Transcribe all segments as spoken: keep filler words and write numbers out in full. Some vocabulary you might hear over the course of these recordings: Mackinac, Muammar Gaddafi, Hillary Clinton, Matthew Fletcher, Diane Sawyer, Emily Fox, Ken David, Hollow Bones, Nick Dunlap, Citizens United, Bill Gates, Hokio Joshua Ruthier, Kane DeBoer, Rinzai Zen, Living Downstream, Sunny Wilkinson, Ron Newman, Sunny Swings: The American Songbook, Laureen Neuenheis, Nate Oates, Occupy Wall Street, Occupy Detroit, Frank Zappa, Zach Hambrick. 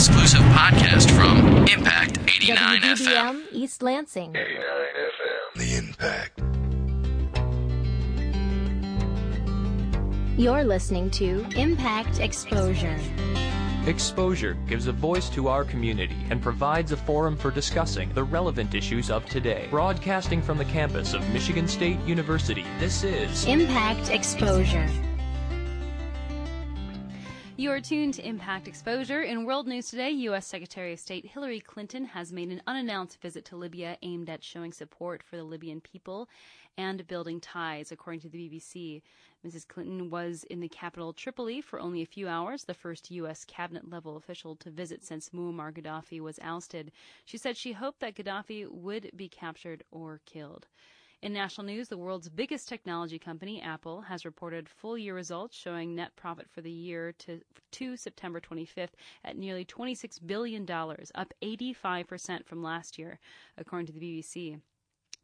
exclusive podcast from Impact eighty-nine W B B M, F M. East Lansing. eighty-nine F M. The Impact. You're listening to Impact Exposure. Exposure gives a voice to our community and provides a forum for discussing the relevant issues of today. Broadcasting from the campus of Michigan State University, this is Impact Exposure. You are tuned to Impact Exposure. In world news today, U S Secretary of State Hillary Clinton has made an unannounced visit to Libya aimed at showing support for the Libyan people and building ties, according to the B B C. Missus Clinton was in the capital Tripoli for only a few hours, the first U S cabinet-level official to visit since Muammar Gaddafi was ousted. She said she hoped that Gaddafi would be captured or killed. In national news, the world's biggest technology company, Apple, has reported full-year results showing net profit for the year to, to September twenty-fifth at nearly twenty-six billion dollars, up eighty-five percent from last year, according to the B B C.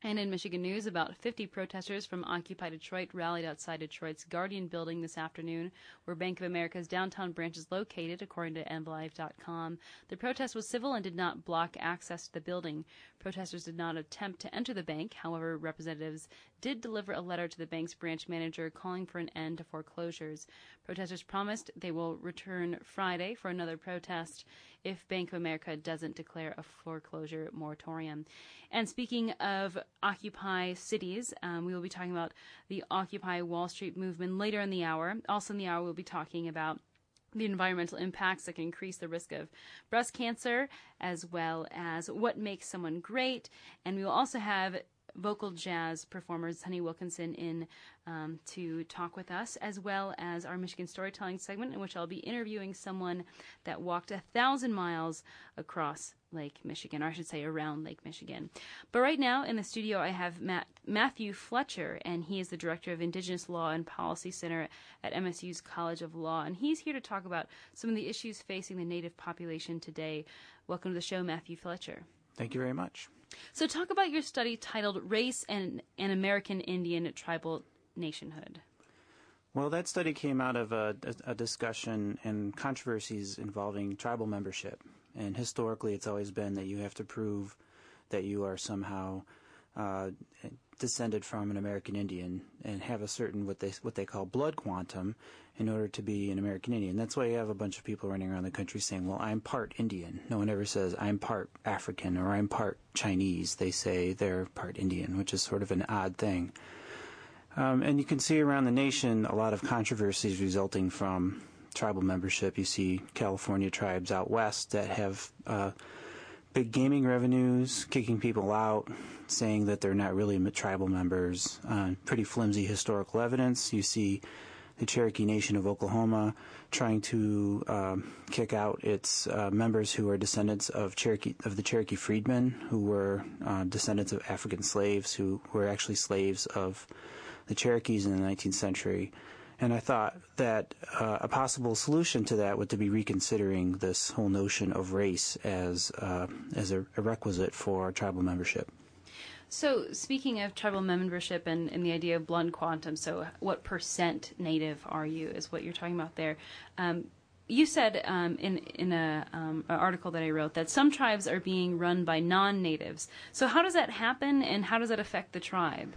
And in Michigan news, about fifty protesters from Occupy Detroit rallied outside Detroit's Guardian building this afternoon, where Bank of America's downtown branch is located, according to m live dot com. The protest was civil and did not block access to the building. Protesters did not attempt to enter the bank. However, representatives did deliver a letter to the bank's branch manager calling for an end to foreclosures. Protesters promised they will return Friday for another protest if Bank of America doesn't declare a foreclosure moratorium. And speaking of Occupy cities, um, we will be talking about the Occupy Wall Street movement later in the hour. Also in the hour, we'll be talking about the environmental impacts that can increase the risk of breast cancer, as well as what makes someone great. And we will also have vocal jazz performer Sunny Wilkinson in um, to talk with us, as well as our Michigan Storytelling segment, in which I'll be interviewing someone that walked a thousand miles across Lake Michigan, or I should say around Lake Michigan. But right now in the studio I have Matt, Matthew Fletcher, and he is the Director of Indigenous Law and Policy Center at M S U's College of Law, and he's here to talk about some of the issues facing the Native population today. Welcome to the show, Matthew Fletcher. Thank you very much. So talk about your study titled Race and an American Indian Tribal Nationhood. Well, that study came out of a, a discussion and controversies involving tribal membership. And historically, it's always been that you have to prove that you are somehow uh, descended from an American Indian and have a certain what they what they call blood quantum in order to be an American Indian. That's why you have a bunch of people running around the country saying, well, I'm part Indian. No one ever says, I'm part African or I'm part Chinese. They say they're part Indian, which is sort of an odd thing. Um, and you can see around the nation a lot of controversies resulting from tribal membership. You see California tribes out west that have uh, big gaming revenues, kicking people out, saying that they're not really tribal members. Uh, pretty flimsy historical evidence. You see the Cherokee Nation of Oklahoma trying to uh, kick out its uh, members who are descendants of Cherokee of the Cherokee freedmen, who were uh, descendants of African slaves, who were actually slaves of the Cherokees in the nineteenth century. And I thought that uh, a possible solution to that would to be reconsidering this whole notion of race as uh, as a, a requisite for tribal membership. So speaking of tribal membership and, and the idea of blood quantum, so what percent Native are you is what you're talking about there. Um, you said um, in in a, um, an article that I wrote that some tribes are being run by non-Natives. So how does that happen, and how does that affect the tribe?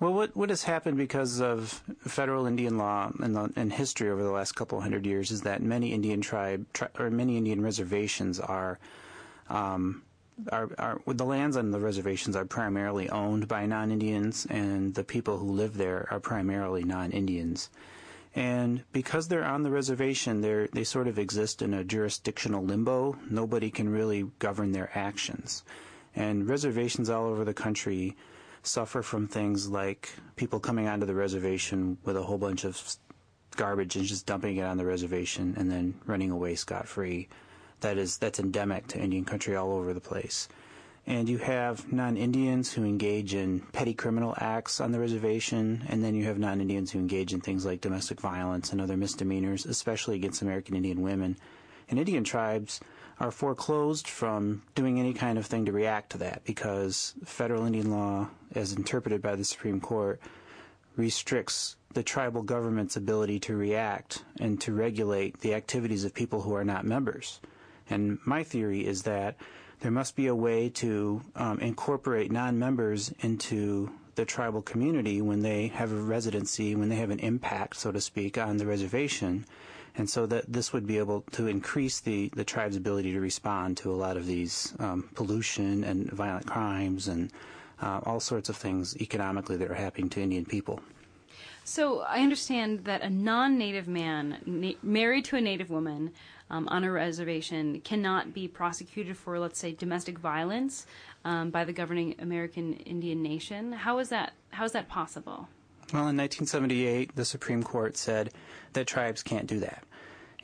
Well, what, what has happened because of federal Indian law and, the, and history over the last couple hundred years is that many Indian tribe tri, or many Indian reservations are, um, are, are the lands on the reservations are primarily owned by non-Indians, and the people who live there are primarily non-Indians. And because they're on the reservation, they they sort of exist in a jurisdictional limbo. Nobody can really govern their actions, and reservations all over the country suffer from things like people coming onto the reservation with a whole bunch of garbage and just dumping it on the reservation and then running away scot-free. That is, that's endemic to Indian country all over the place. And you have non-Indians who engage in petty criminal acts on the reservation, and then you have non-Indians who engage in things like domestic violence and other misdemeanors, especially against American Indian women. And Indian tribes are foreclosed from doing any kind of thing to react to that because federal Indian law, as interpreted by the Supreme Court, restricts the tribal government's ability to react and to regulate the activities of people who are not members. And my theory is that there must be a way to um, incorporate non-members into the tribal community when they have a residency, when they have an impact, so to speak, on the reservation. And so that this would be able to increase the, the tribe's ability to respond to a lot of these um, pollution and violent crimes and uh, all sorts of things economically that are happening to Indian people. So I understand that a non-Native man na- married to a Native woman um, on a reservation cannot be prosecuted for, let's say, domestic violence um, by the governing American Indian nation. How is that? How is that possible? Well, in nineteen seventy-eight, the Supreme Court said that tribes can't do that.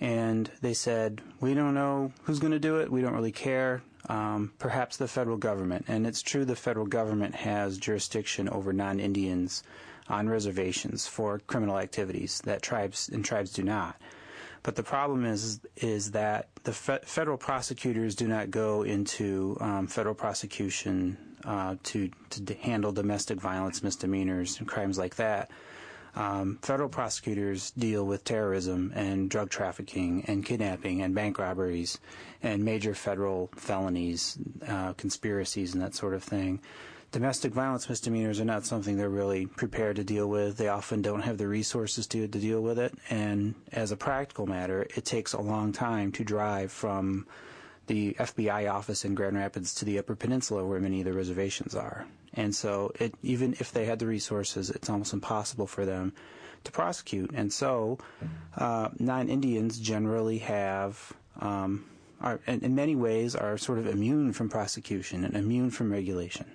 And they said, we don't know who's going to do it. We don't really care. Um, perhaps the federal government. And it's true the federal government has jurisdiction over non-Indians on reservations for criminal activities that tribes and tribes do not. But the problem is is that the fe- federal prosecutors do not go into um, federal prosecution uh, to, to handle domestic violence, misdemeanors, and crimes like that. Um, federal prosecutors deal with terrorism and drug trafficking and kidnapping and bank robberies and major federal felonies, uh, conspiracies, and that sort of thing. Domestic violence misdemeanors are not something they're really prepared to deal with. They often don't have the resources to, to deal with it. And as a practical matter, it takes a long time to drive from the F B I office in Grand Rapids to the Upper Peninsula where many of the reservations are. And so it, even if they had the resources, it's almost impossible for them to prosecute. And so uh, non-Indians generally have... Um, are in, in many ways are sort of immune from prosecution and immune from regulation.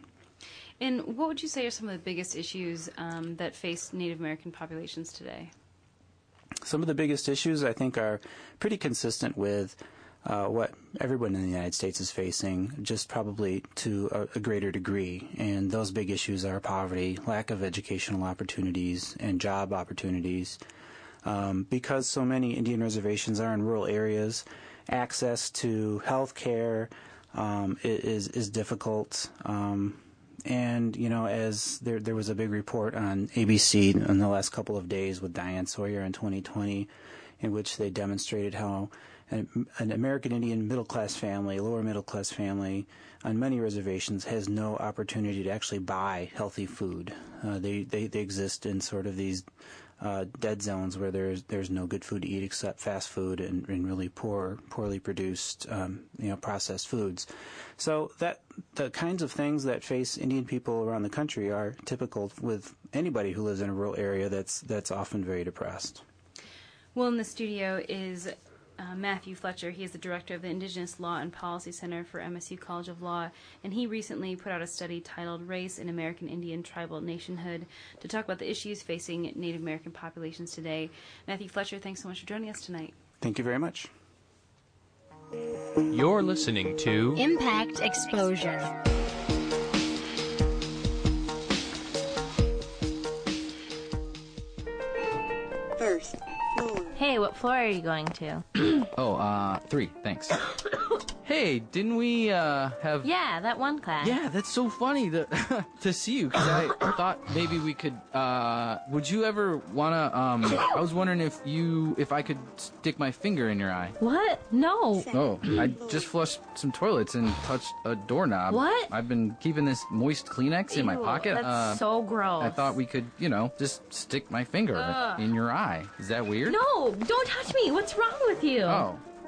And what would you say are some of the biggest issues um, that face Native American populations today? Some of the biggest issues, I think, are pretty consistent with uh, what everyone in the United States is facing, just probably to a, a greater degree. And those big issues are poverty, lack of educational opportunities, and job opportunities. Um, because so many Indian reservations are in rural areas, access to health care um, is, is difficult. Um And, you know, as there there was a big report on A B C in the last couple of days with Diane Sawyer in twenty twenty, in which they demonstrated how an, an American Indian middle-class family, lower middle-class family, on many reservations has no opportunity to actually buy healthy food. Uh, they, they, they exist in sort of these uh, dead zones where there's there's no good food to eat except fast food and, and really poor, poorly produced, um, you know, processed foods. So that the kinds of things that face Indian people around the country are typical with anybody who lives in a rural area that's that's often very depressed. Well, in the studio is uh, Matthew Fletcher. He is the director of the Indigenous Law and Policy Center for M S U College of Law, and he recently put out a study titled Race in American Indian Tribal Nationhood to talk about the issues facing Native American populations today. Matthew Fletcher, thanks so much for joining us tonight. Thank you very much. You're listening to Impact Exposure. First floor. Hey, what floor are you going to? oh, uh, three, thanks. Hey, didn't we, uh, have... Yeah, that one class. Yeah, that's so funny to, to see you, because I thought maybe we could, uh... Would you ever wanna, um... I was wondering if you... if I could stick my finger in your eye. What? No. Oh, I just flushed some toilets and touched a doorknob. What? I've been keeping this moist Kleenex Ew, in my pocket. That's uh, so gross. I thought we could, you know, just stick my finger Ugh. in your eye. Is that weird? No, don't touch me. What's wrong with you? Oh.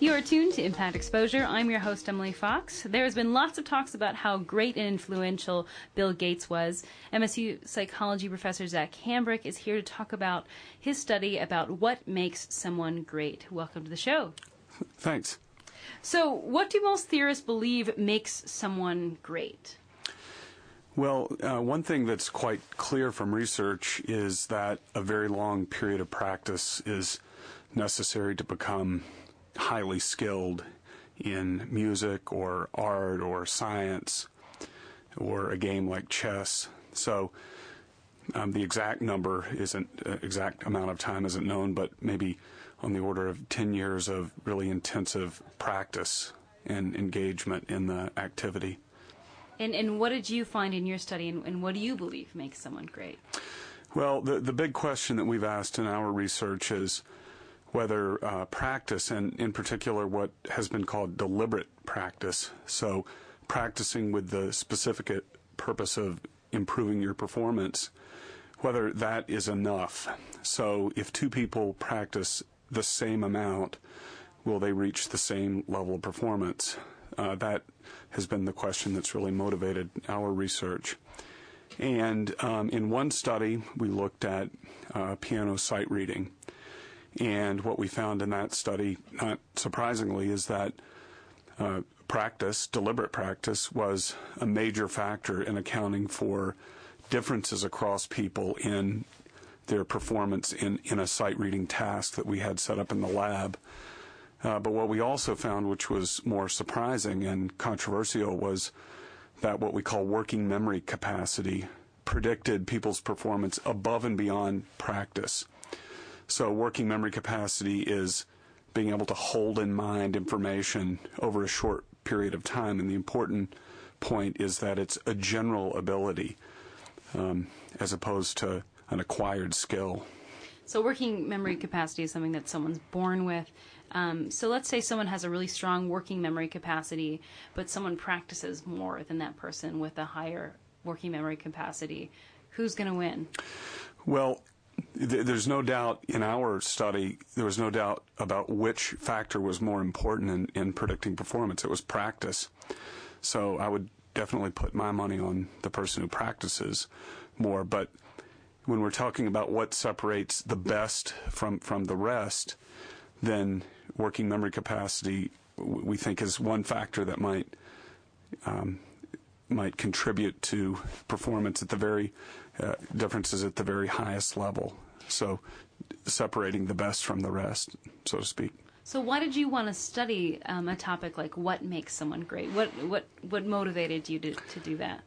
You're tuned to Impact Exposure. I'm your host, Emily Fox. There has been lots of talks about how great and influential Bill Gates was. M S U psychology professor Zach Hambrick is here to talk about his study about what makes someone great. Welcome to the show. Thanks. So what do most theorists believe makes someone great? Well, uh, one thing that's quite clear from research is that a very long period of practice is necessary to become highly skilled in music or art or science or a game like chess. So um, the exact number isn't, uh, exact amount of time isn't known, but maybe on the order of ten years of really intensive practice and engagement in the activity. And and what did you find in your study, and, and what do you believe makes someone great? Well, the, the big question that we've asked in our research is whether uh, practice, and in particular what has been called deliberate practice, so practicing with the specific purpose of improving your performance, whether that is enough. So if two people practice the same amount, will they reach the same level of performance? Uh, that has been the question that's really motivated our research. And um, in one study, we looked at uh, piano sight reading. And what we found in that study, not surprisingly, is that uh, practice, deliberate practice, was a major factor in accounting for differences across people in their performance in, in a sight reading task that we had set up in the lab. Uh, but what we also found, which was more surprising and controversial, was that what we call working memory capacity predicted people's performance above and beyond practice. So working memory capacity is being able to hold in mind information over a short period of time. And the important point is that it's a general ability um, as opposed to an acquired skill. So working memory capacity is something that someone's born with. Um, so let's say someone has a really strong working memory capacity, but someone practices more than that person with a higher working memory capacity. Who's going to win? Well, th- there's no doubt in our study, there was no doubt about which factor was more important in, in predicting performance. It was practice. So I would definitely put my money on the person who practices more. But when we're talking about what separates the best from, from the rest, then working memory capacity, we think, is one factor that might um, might contribute to performance at the very uh, differences at the very highest level. So separating the best from the rest, so to speak. So why did you want to study um, a topic like what makes someone great? What what what motivated you to, to do that?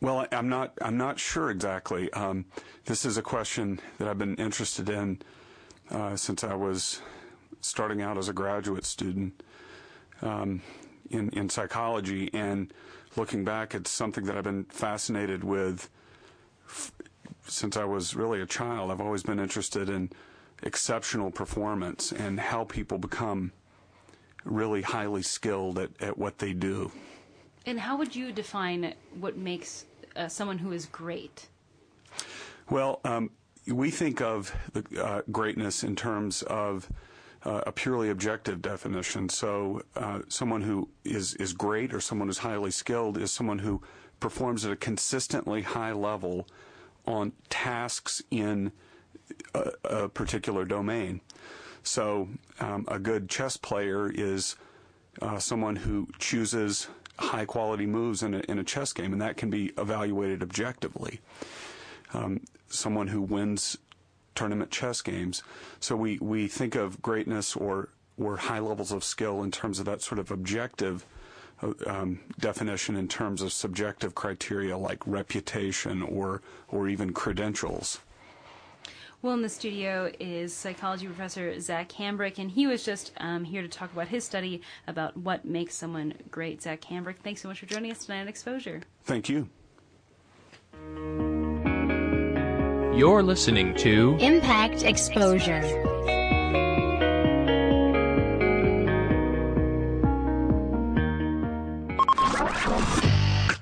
Well, I'm not I'm not sure exactly. Um, this is a question that I've been interested in uh, since I was starting out as a graduate student um, in in psychology. And looking back, it's something that I've been fascinated with f- since I was really a child. I've always been interested in exceptional performance and how people become really highly skilled at, at what they do. And how would you define what makes Uh, someone who is great? Well, um, we think of the, uh, greatness in terms of uh, a purely objective definition. So uh, someone who is, is great or someone who's highly skilled is someone who performs at a consistently high level on tasks in a, a particular domain. So um, a good chess player is uh, someone who chooses high quality moves in a, in a chess game, and that can be evaluated objectively. Um, someone who wins tournament chess games. So we, we think of greatness or, or high levels of skill in terms of that sort of objective um, definition in terms of subjective criteria like reputation or, or even credentials. Well, in the studio is psychology professor Zach Hambrick, and he was just um, here to talk about his study about what makes someone great. Zach Hambrick, thanks so much for joining us tonight on Exposure. Thank you. You're listening to Impact Exposure.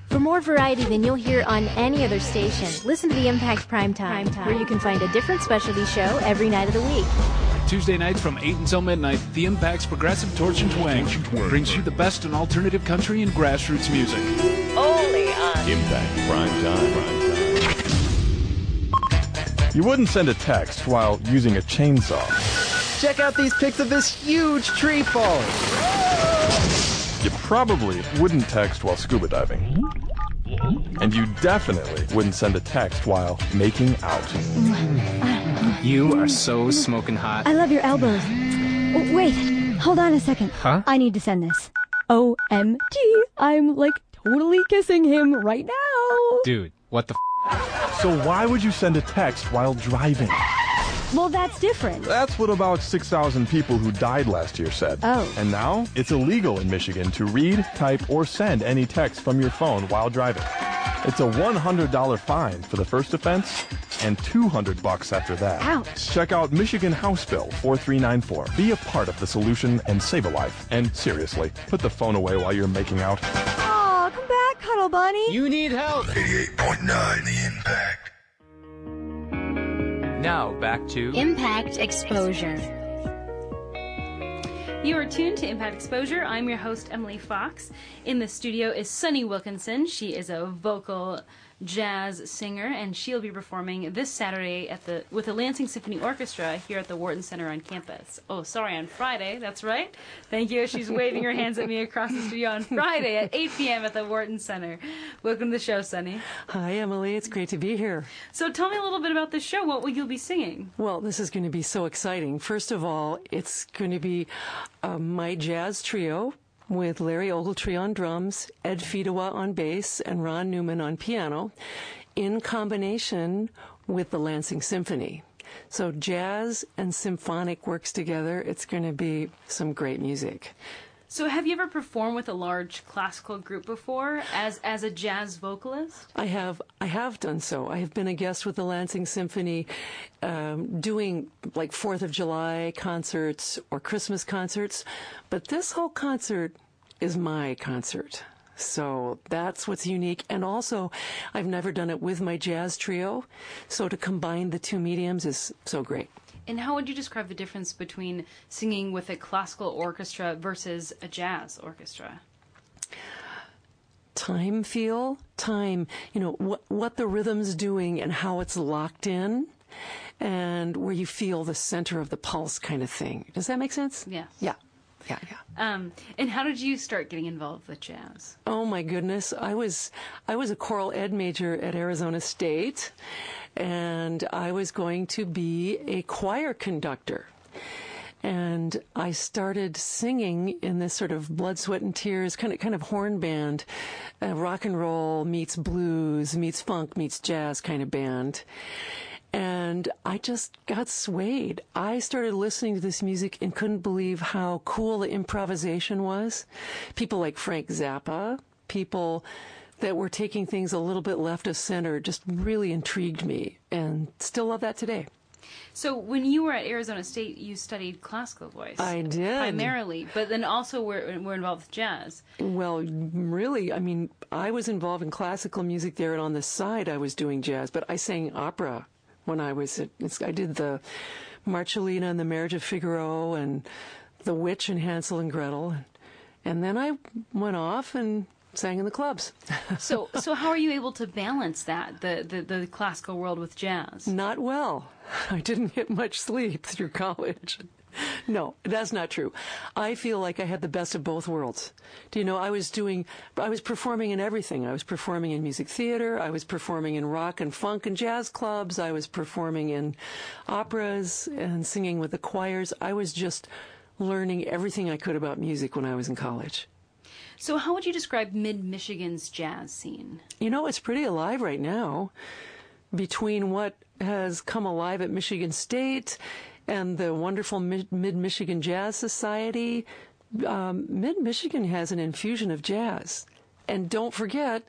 For more variety than you'll hear on any other station, listen to the Impact Primetime, Primetime, where you can find a different specialty show every night of the week. Tuesday nights from eight until midnight, The Impact's Progressive Torch and Twang brings you the best in alternative country and grassroots music. Only on Impact Prime Time. You wouldn't send a text while using a chainsaw. Check out these pics of this huge tree falling. You probably wouldn't text while scuba diving. And you definitely wouldn't send a text while making out. You are so smoking hot. I love your elbows. Oh, wait, hold on a second. Huh? I need to send this. O M G, I'm like totally kissing him right now. Dude, what the f***? So why would you send a text while driving? Well, that's different. That's what about six thousand people who died last year said. Oh. And now, it's illegal in Michigan to read, type, or send any text from your phone while driving. It's a one hundred dollars fine for the first offense and two hundred bucks after that. Ouch. Check out Michigan House Bill four three nine four. Be a part of the solution and save a life. And seriously, put the phone away while you're making out. Aw, come back, Cuddle Bunny. You need help. eighty-eight point nine, The Impact. Now, back to Impact Exposure. You are tuned to Impact Exposure. I'm your host, Emily Fox. In the studio is Sunny Wilkinson. She is a vocal jazz singer, and she'll be performing this Saturday at the with the Lansing Symphony Orchestra here at the Wharton Center on campus. Oh, sorry, on Friday. That's right. Thank you. She's waving her hands at me across the studio on Friday at eight p.m. at the Wharton Center. Welcome to the show, Sunny. Hi, Emily. It's great to be here. So tell me a little bit about the show. What will you be singing? Well, this is going to be so exciting. First of all, it's going to be uh, my jazz trio with Larry Ogletree on drums, Ed Fidoa on bass, and Ron Newman on piano, in combination with the Lansing Symphony. So jazz and symphonic works together. It's going to be some great music. So have you ever performed with a large classical group before as as a jazz vocalist? I have. I have done so. I have been a guest with the Lansing Symphony um, doing like fourth of July concerts or Christmas concerts. But this whole concert is my concert. So that's what's unique. And also, I've never done it with my jazz trio. So to combine the two mediums is so great. And how would you describe the difference between singing with a classical orchestra versus a jazz orchestra? Time feel, time, you know, what what the rhythm's doing and how it's locked in, and where you feel the center of the pulse kind of thing. Does that make sense? Yeah. Yeah. Yeah, yeah. Um, and how did you start getting involved with jazz? Oh my goodness, I was I was a choral ed major at Arizona State, and I was going to be a choir conductor. And I started singing in this sort of blood, sweat, and tears kind of kind of horn band, uh, rock and roll meets blues meets funk meets jazz kind of band. And I just got swayed. I started listening to this music and couldn't believe how cool the improvisation was. People like Frank Zappa, people that were taking things a little bit left of center, just really intrigued me and still love that today. So when you were at Arizona State, you studied classical voice. I did. Primarily, but then also we're, we're involved with jazz. Well, really, I mean, I was involved in classical music there, and on the side I was doing jazz, but I sang opera. When I was, at, I did the Marcellina and the Marriage of Figaro and The Witch and Hansel and Gretel. And then I went off and sang in the clubs. So so how are you able to balance that, the, the, the classical world with jazz? Not well. I didn't get much sleep through college. No, that's not true. I feel like I had the best of both worlds. Do you know, I was doing, I was performing in everything. I was performing in music theater. I was performing in rock and funk and jazz clubs. I was performing in operas and singing with the choirs. I was just learning everything I could about music when I was in college. So how would you describe Mid-Michigan's jazz scene? You know, it's pretty alive right now. Between what has come alive at Michigan State and the wonderful Mid-Michigan Jazz Society, um, Mid-Michigan has an infusion of jazz. And don't forget,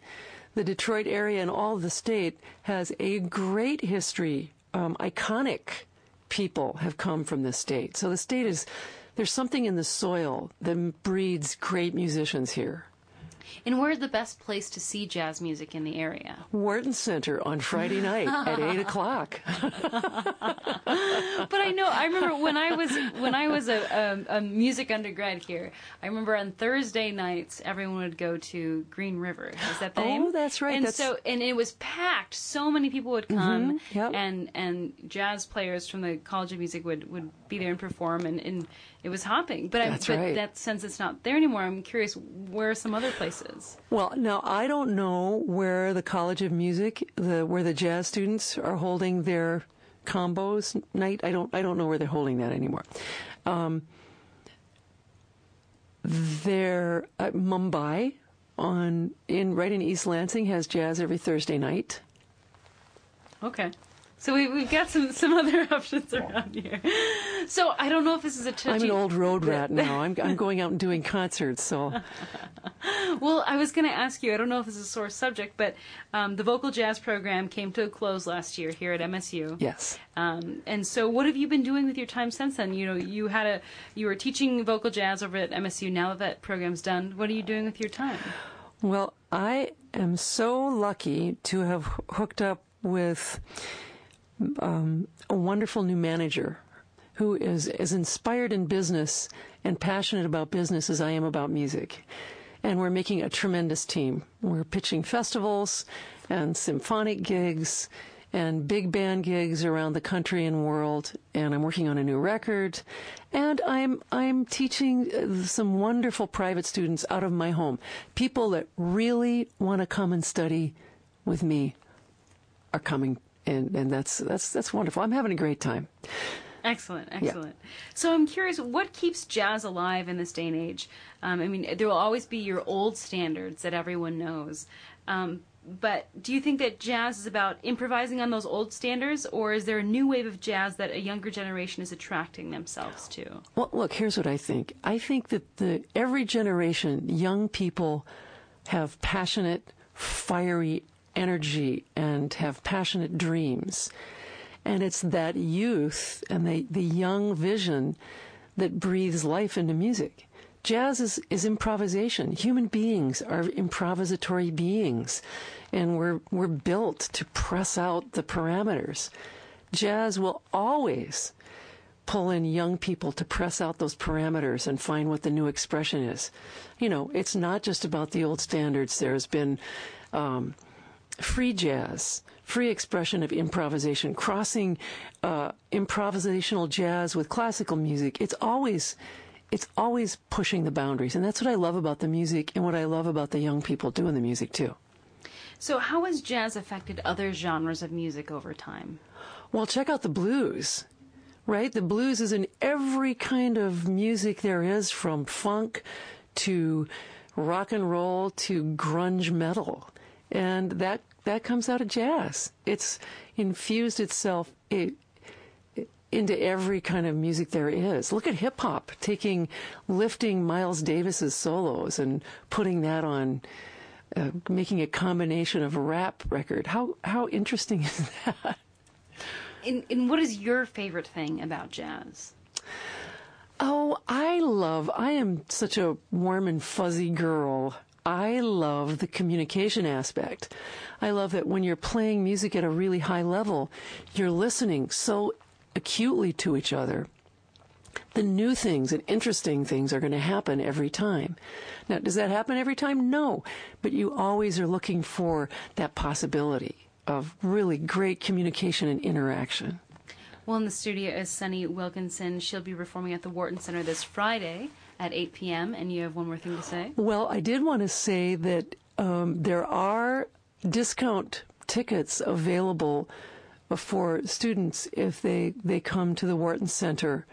the Detroit area and all of the state has a great history. Um, iconic people have come from the state. So the state is, there's something in the soil that breeds great musicians here. And where's the best place to see jazz music in the area? Wharton Center on Friday night at eight o'clock. But I know, I remember when I was when I was a, a, a music undergrad here, I remember on Thursday nights, everyone would go to Green River. Is that the oh, name? Oh, that's right. And, that's... So, and it was packed. So many people would come, mm-hmm. yep. and, and jazz players from the College of Music would, would be there and perform, and, and it was hopping. But, I, that's but right. that, since it's not there anymore, I'm curious, where are some other places? Well, now, I don't know where the College of Music, the where the jazz students are holding their combos night. I don't I don't know where they're holding that anymore. Um, they're at Mumbai, on in right in East Lansing, has jazz every Thursday night. Okay. So we, we've got some, some other options around here. So I don't know if this is a touchy... I'm an old road rat now. I'm I'm going out and doing concerts, so... Well, I was going to ask you, I don't know if this is a sore subject, but um, the vocal jazz program came to a close last year here at M S U. Yes. Um, and so what have you been doing with your time since then? You know, you had a you were teaching vocal jazz over at M S U. Now that that program's done, what are you doing with your time? Well, I am so lucky to have hooked up with... Um, a wonderful new manager who is as inspired in business and passionate about business as I am about music. And we're making a tremendous team. We're pitching festivals and symphonic gigs and big band gigs around the country and world. And I'm working on a new record. And I'm I'm teaching some wonderful private students out of my home. People that really want to come and study with me are coming. And and that's that's that's wonderful. I'm having a great time. Excellent, excellent. Yeah. So I'm curious, what keeps jazz alive in this day and age? Um, I mean, there will always be your old standards that everyone knows. Um, but do you think that jazz is about improvising on those old standards, or is there a new wave of jazz that a younger generation is attracting themselves to? Well, look, here's what I think. I think that the every generation, young people have passionate, fiery energy and have passionate dreams. And it's that youth and the, the young vision that breathes life into music. Jazz is, is improvisation. Human beings are improvisatory beings, and we're we're built to press out the parameters. Jazz will always pull in young people to press out those parameters and find what the new expression is. You know, it's not just about the old standards. There's been... Um, free jazz, free expression of improvisation, crossing uh, improvisational jazz with classical music. It's always, it's always pushing the boundaries. And that's what I love about the music and what I love about the young people doing the music, too. So how has jazz affected other genres of music over time? Well, check out the blues, right? The blues is in every kind of music there is, from funk to rock and roll to grunge metal. And that that comes out of jazz. It's infused itself it, it, into every kind of music there is. Look at hip hop, taking lifting Miles Davis's solos and putting that on, uh, making a combination of a rap record. How how interesting is that? And, and what is your favorite thing about jazz? Oh, I love. I am such a warm and fuzzy girl. I love the communication aspect. I love that when you're playing music at a really high level, you're listening so acutely to each other. The new things and interesting things are going to happen every time. Now, does that happen every time? No. But you always are looking for that possibility of really great communication and interaction. Well, in the studio is Sunny Wilkinson. She'll be performing at the Wharton Center this Friday at eight p.m., and you have one more thing to say? Well, I did want to say that um, there are discount tickets available for students if they, they come to the Wharton Center.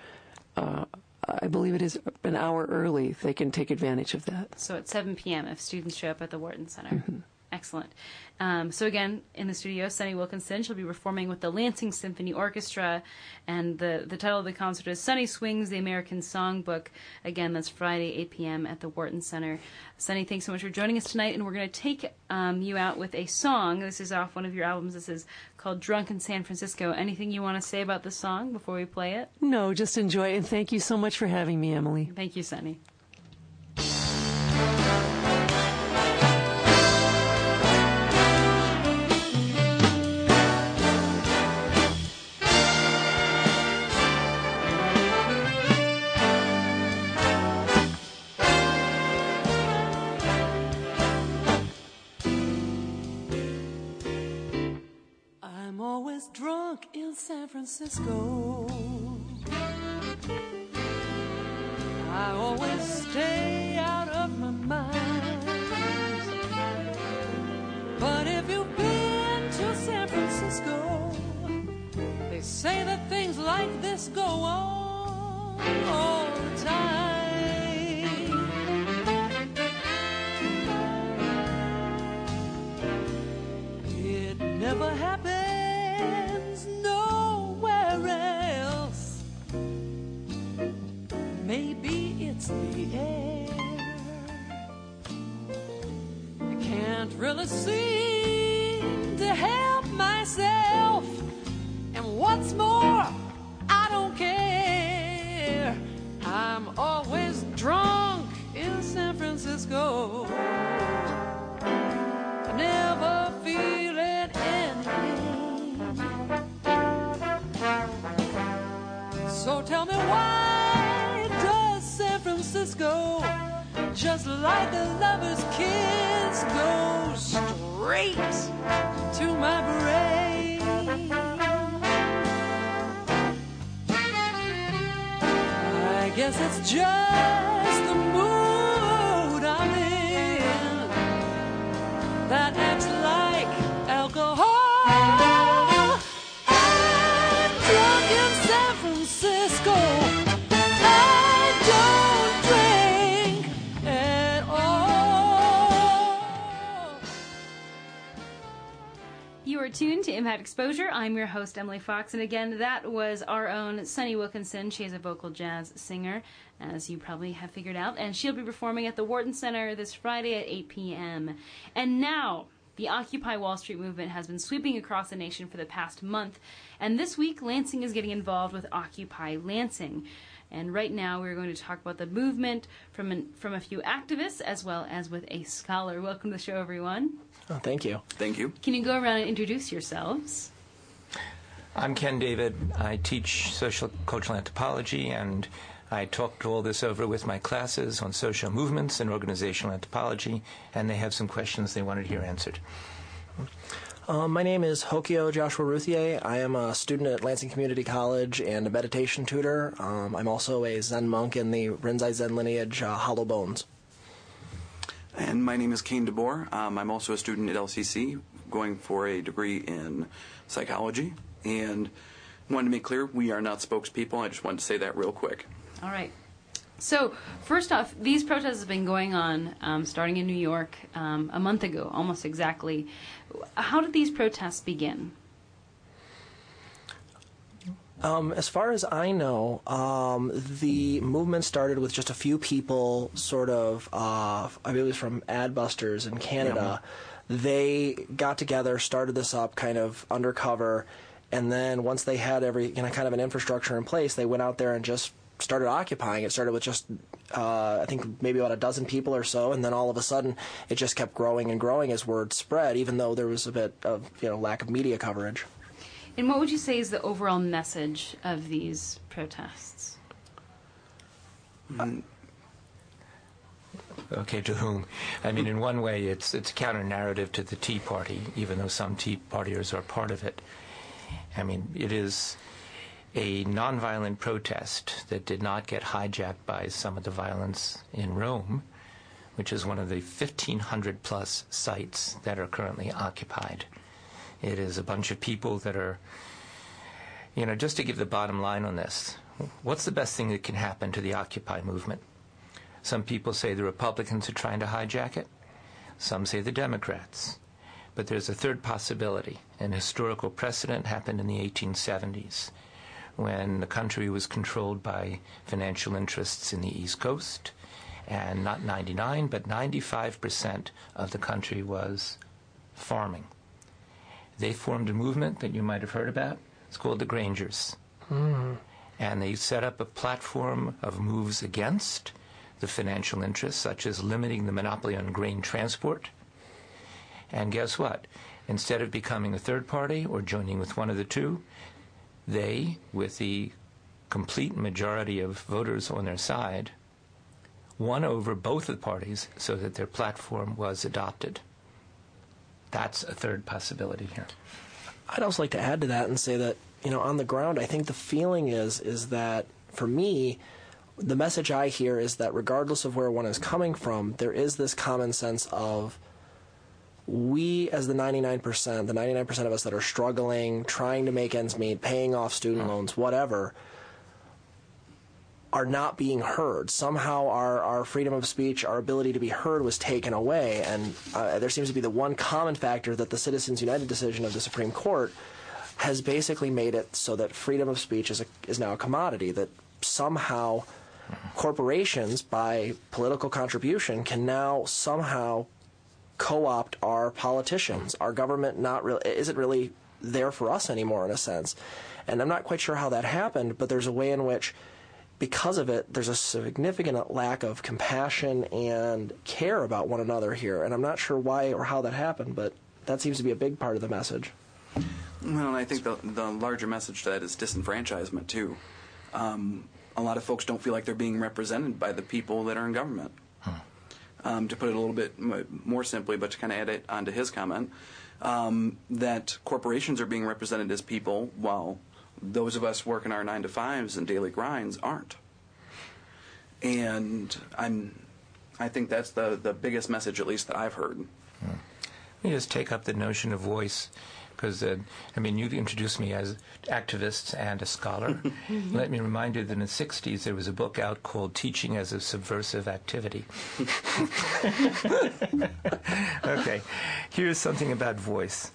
Uh, I believe it is an hour early. They can take advantage of that. So at seven p.m. if students show up at the Wharton Center. Mm-hmm. Excellent. Um, so again, in the studio, Sunny Wilkinson. She'll be performing with the Lansing Symphony Orchestra, and the, the title of the concert is Sunny Swings: The American Songbook. Again, that's Friday, eight p.m. at the Wharton Center. Sunny, thanks so much for joining us tonight, and we're going to take um, you out with a song. This is off one of your albums. This is called Drunk in San Francisco. Anything you want to say about the song before we play it? No, just enjoy it, and thank you so much for having me, Emily. Thank you, Sunny. I'm always drunk in San Francisco. I always stay out of my mind. But if you've been to San Francisco, they say that things like this go on all the time. It never happens nowhere else. Maybe it's the air. I can't really seem to help myself. And what's more, I don't care. I'm always drunk in San Francisco. I never feel it ending. So tell me, why does San Francisco, just like the lover's kiss, go straight to my brain? I guess it's just the mood I'm in that acts like alcohol. I'm drunk in San Francisco. I don't drink at all. You are tuned to Impact Exposure. I'm your host, Emily Fox, and again, that was our own Sunny Wilkinson. She is a vocal jazz singer, as you probably have figured out, and she'll be performing at the Wharton Center this Friday at eight p.m. And now, the Occupy Wall Street movement has been sweeping across the nation for the past month, and this week, Lansing is getting involved with Occupy Lansing. And right now, we're going to talk about the movement from an, from a few activists, as well as with a scholar. Welcome to the show, everyone. Oh, thank you. Thank you. Can you go around and introduce yourselves? I'm Ken David. I teach social cultural anthropology, and I talked all this over with my classes on social movements and organizational anthropology, and they have some questions they wanted to hear answered. Um, my name is Hokio Joshua Ruthier. I am a student at Lansing Community College and a meditation tutor. Um, I'm also a Zen monk in the Rinzai Zen lineage, uh, Hollow Bones. And my name is Kane DeBoer. Um, I'm also a student at L C C, going for a degree in psychology. And I wanted to make clear, we are not spokespeople. I just wanted to say that real quick. All right. So first off, these protests have been going on, um, starting in New York um, a month ago, almost exactly. How did these protests begin? Um, as far as I know, um, the movement started with just a few people, sort of, uh, I believe it was from Adbusters in Canada. Yeah. They got together, started this up kind of undercover, and then once they had every you know, kind of an infrastructure in place, they went out there and just started occupying. It started with just, uh, I think, maybe about a dozen people or so, and then all of a sudden it just kept growing and growing as word spread, even though there was a bit of you know lack of media coverage. And what would you say is the overall message of these protests? Um, okay, to whom? I mean, in one way, it's it's a counter-narrative to the Tea Party, even though some Tea Partiers are part of it. I mean, it is a nonviolent protest that did not get hijacked by some of the violence in Rome, which is one of the fifteen hundred plus sites that are currently occupied. It is a bunch of people that are, you know, just to give the bottom line on this, what's the best thing that can happen to the Occupy movement? Some people say the Republicans are trying to hijack it. Some say the Democrats. But there's a third possibility. An historical precedent happened in the eighteen seventies when the country was controlled by financial interests in the East Coast, and not ninety-nine, but ninety-five percent of the country was farming. They formed a movement that you might have heard about. It's called the Grangers. Mm. And they set up a platform of moves against the financial interests, such as limiting the monopoly on grain transport. And guess what? Instead of becoming a third party or joining with one of the two, they, with the complete majority of voters on their side, won over both of the parties so that their platform was adopted. That's a third possibility here. I'd also like to add to that and say that, you know, on the ground, I think the feeling is is that, for me, the message I hear is that regardless of where one is coming from, there is this common sense of we as the ninety-nine percent, the ninety-nine percent of us that are struggling, trying to make ends meet, paying off student loans, whatever, are not being heard. Somehow our, our freedom of speech, our ability to be heard was taken away, and uh, there seems to be the one common factor that the Citizens United decision of the Supreme Court has basically made it so that freedom of speech is a, is now a commodity, that somehow corporations, by political contribution, can now somehow co-opt our politicians. Our government not really isn't really there for us anymore, in a sense. And I'm not quite sure how that happened, but there's a way in which, because of it, there's a significant lack of compassion and care about one another here. And I'm not sure why or how that happened, but that seems to be a big part of the message. Well, and I think the, the larger message to that is disenfranchisement, too. Um, a lot of folks don't feel like they're being represented by the people that are in government. Huh. Um, to put it a little bit more simply, but to kind of add it onto his comment, um, that corporations are being represented as people while those of us working our nine to fives and daily grinds aren't. And I'm, I think that's the, the biggest message, at least, that I've heard. Hmm. Let me just take up the notion of voice, because, uh, I mean, you've introduced me as activists and a scholar. Let me remind you that in the sixties there was a book out called Teaching as a Subversive Activity. Okay, here's something about voice.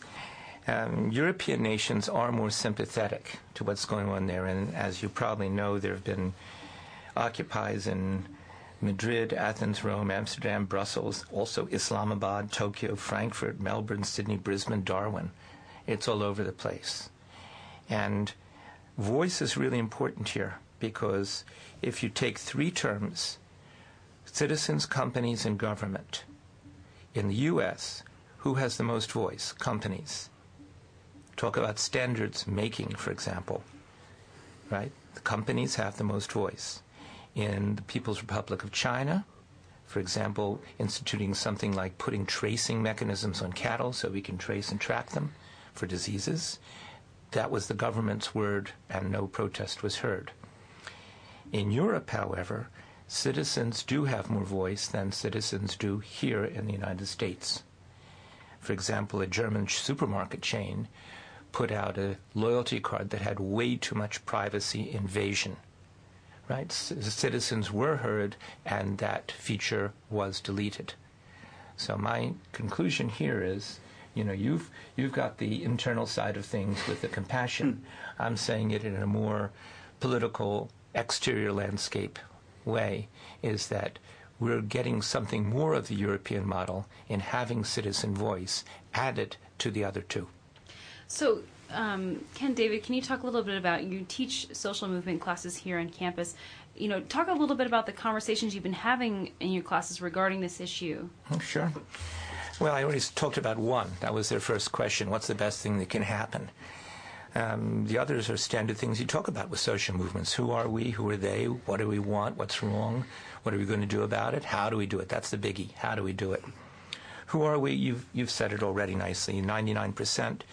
Um, European nations are more sympathetic to what's going on there, and as you probably know, there have been occupies in Madrid, Athens, Rome, Amsterdam, Brussels, also Islamabad, Tokyo, Frankfurt, Melbourne, Sydney, Brisbane, Darwin. It's all over the place. And voice is really important here, because if you take three terms, citizens, companies, and government, in the U S, who has the most voice? Companies. Talk about standards making, for example, right? The companies have the most voice. In the People's Republic of China, for example, instituting something like putting tracing mechanisms on cattle so we can trace and track them for diseases, that was the government's word and no protest was heard. In Europe, however, citizens do have more voice than citizens do here in the United States. For example, a German supermarket chain put out a loyalty card that had way too much privacy invasion, right? C- citizens were heard, and that feature was deleted. So my conclusion here is, you know, you've you've got the internal side of things with the compassion. I'm saying it in a more political, exterior landscape way, is that we're getting something more of the European model in having citizen voice added to the other two. So, um, Ken David, can you talk a little bit about, you teach social movement classes here on campus. You know, talk a little bit about the conversations you've been having in your classes regarding this issue. Oh, sure. Well, I already talked about one. That was their first question. What's the best thing that can happen? Um, the others are standard things you talk about with social movements. Who are we? Who are they? What do we want? What's wrong? What are we going to do about it? How do we do it? That's the biggie. How do we do it? Who are we? You've, you've said it already nicely. ninety-nine percent,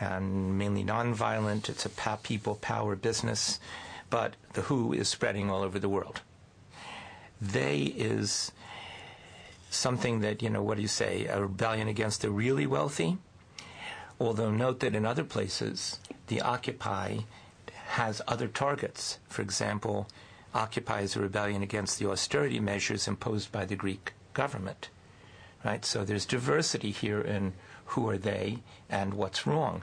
and mainly nonviolent. It's a pa- people power business. But the who is spreading all over the world. They is something that, you know, what do you say, a rebellion against the really wealthy? Although note that in other places, the Occupy has other targets. For example, Occupy is a rebellion against the austerity measures imposed by the Greek government, right? So there's diversity here in who are they and what's wrong.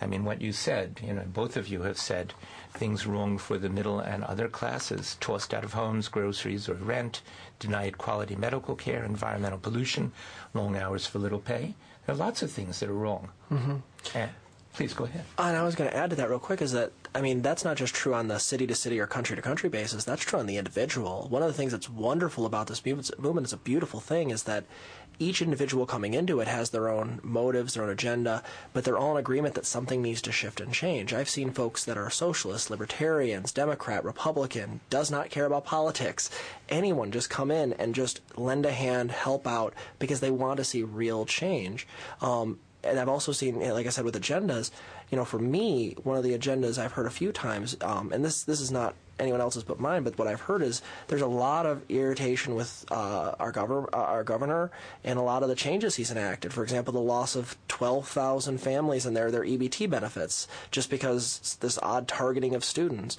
I mean, what you said, you know, both of you have said things wrong for the middle and other classes, tossed out of homes, groceries, or rent, denied quality medical care, environmental pollution, long hours for little pay. There are lots of things that are wrong. Mm-hmm. And please go ahead. And I was going to add to that real quick is that, I mean, that's not just true on the city-to-city or country-to-country basis. That's true on the individual. One of the things that's wonderful about this movement, it's a beautiful thing, is that each individual coming into it has their own motives, their own agenda, but they're all in agreement that something needs to shift and change. I've seen folks that are socialists, libertarians, Democrat, Republican, does not care about politics. Anyone just come in and just lend a hand, help out, because they want to see real change. Um, and I've also seen, like I said, with agendas, you know, for me, one of the agendas I've heard a few times, um, and this this is not anyone else's but mine, but what I've heard is there's a lot of irritation with uh, our, gover- uh, our governor and a lot of the changes he's enacted. For example, the loss of twelve thousand families and their, their E B T benefits just because this odd targeting of students.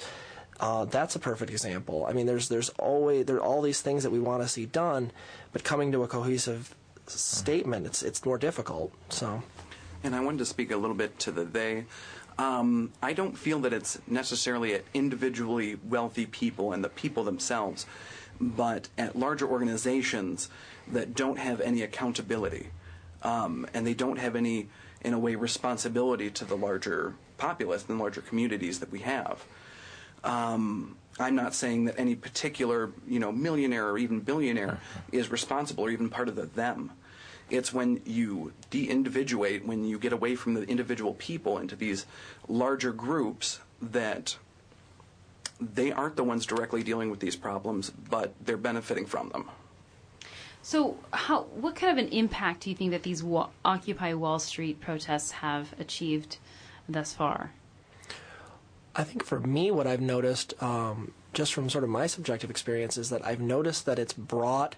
Uh, that's a perfect example. I mean, there's there's always there are all these things that we want to see done, but coming to a cohesive statement, it's it's more difficult. So, and I wanted to speak a little bit to the they. Um, I don't feel that it's necessarily at individually wealthy people and the people themselves, but at larger organizations that don't have any accountability, um, and they don't have any, in a way, responsibility to the larger populace and the larger communities that we have. Um, I'm not saying that any particular, you know, millionaire or even billionaire is responsible or even part of the them. It's when you de-individuate, when you get away from the individual people into these larger groups, that they aren't the ones directly dealing with these problems, but they're benefiting from them. So how, what kind of an impact do you think that these Wa- Occupy Wall Street protests have achieved thus far? I think for me, what I've noticed, um, just from sort of my subjective experience, is that I've noticed that it's brought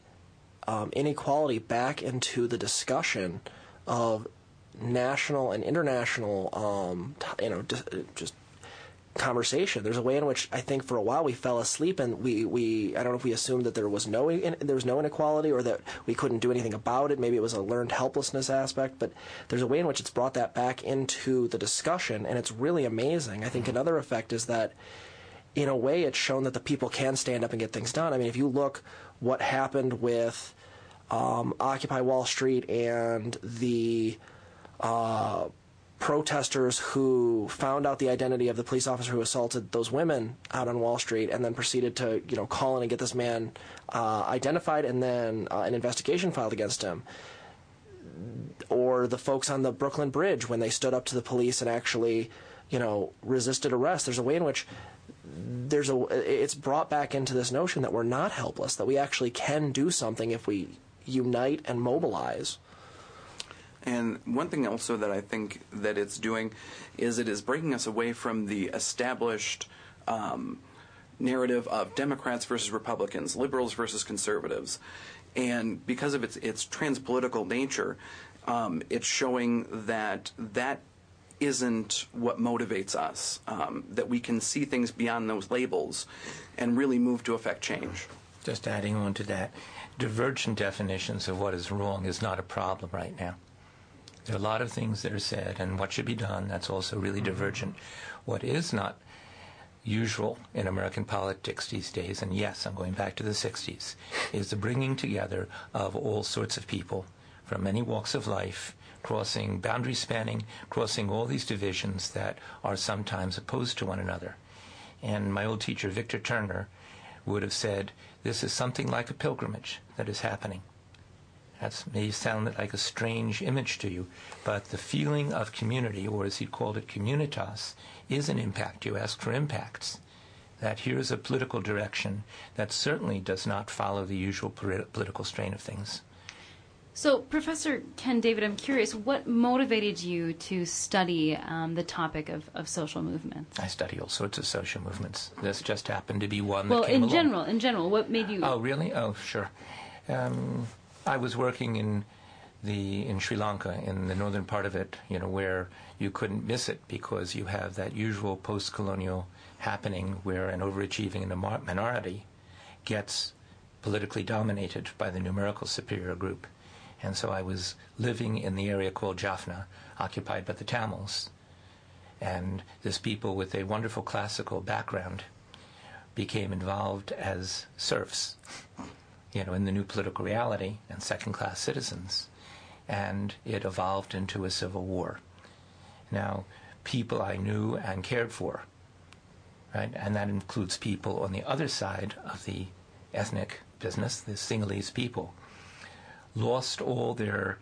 Um, inequality back into the discussion of national and international, um, t- you know, d- just conversation. There's a way in which I think for a while we fell asleep, and we, we I don't know if we assumed that there was no in, there was no inequality, or that we couldn't do anything about it. Maybe it was a learned helplessness aspect, but there's a way in which it's brought that back into the discussion, and it's really amazing. I think another effect is that, in a way, it's shown that the people can stand up and get things done. I mean, if you look what happened with um, Occupy Wall Street and the uh, protesters who found out the identity of the police officer who assaulted those women out on Wall Street, and then proceeded to, you know, call in and get this man uh, identified, and then uh, an investigation filed against him. Or the folks on the Brooklyn Bridge when they stood up to the police and actually, you know, resisted arrest. There's a way in which There's a. It's brought back into this notion that we're not helpless, that we actually can do something if we unite and mobilize. And one thing also that I think that it's doing is it is breaking us away from the established um, narrative of Democrats versus Republicans, liberals versus conservatives. And because of its, its transpolitical nature, um, it's showing that that isn't what motivates us, um, that we can see things beyond those labels and really move to affect change. Just adding on to that, divergent definitions of what is wrong is not a problem right now. There are a lot of things that are said and what should be done that's also really divergent. What is not usual in American politics these days, and yes, I'm going back to the sixties, is the bringing together of all sorts of people from many walks of life, crossing, boundary spanning, crossing all these divisions that are sometimes opposed to one another. And my old teacher, Victor Turner, would have said, this is something like a pilgrimage that is happening. That may sound like a strange image to you, but the feeling of community, or as he called it, communitas, is an impact. You ask for impacts. That here is a political direction that certainly does not follow the usual polit- political strain of things. So, Professor Ken David, I'm curious, what motivated you to study um, the topic of, of social movements? I study all sorts of social movements. This just happened to be one that well, came along. Well, in general, in general, what made you... Oh, really? Oh, sure. Um, I was working in the in Sri Lanka, in the northern part of it, you know, where you couldn't miss it because you have that usual post-colonial happening where an overachieving and a minority gets politically dominated by the numerical superior group. And so I was living in the area called Jaffna, occupied by the Tamils. And this people with a wonderful classical background became involved as serfs, you know, in the new political reality and second-class citizens. And it evolved into a civil war. Now, people I knew and cared for, right? And that includes people on the other side of the ethnic business, the Sinhalese people, lost all their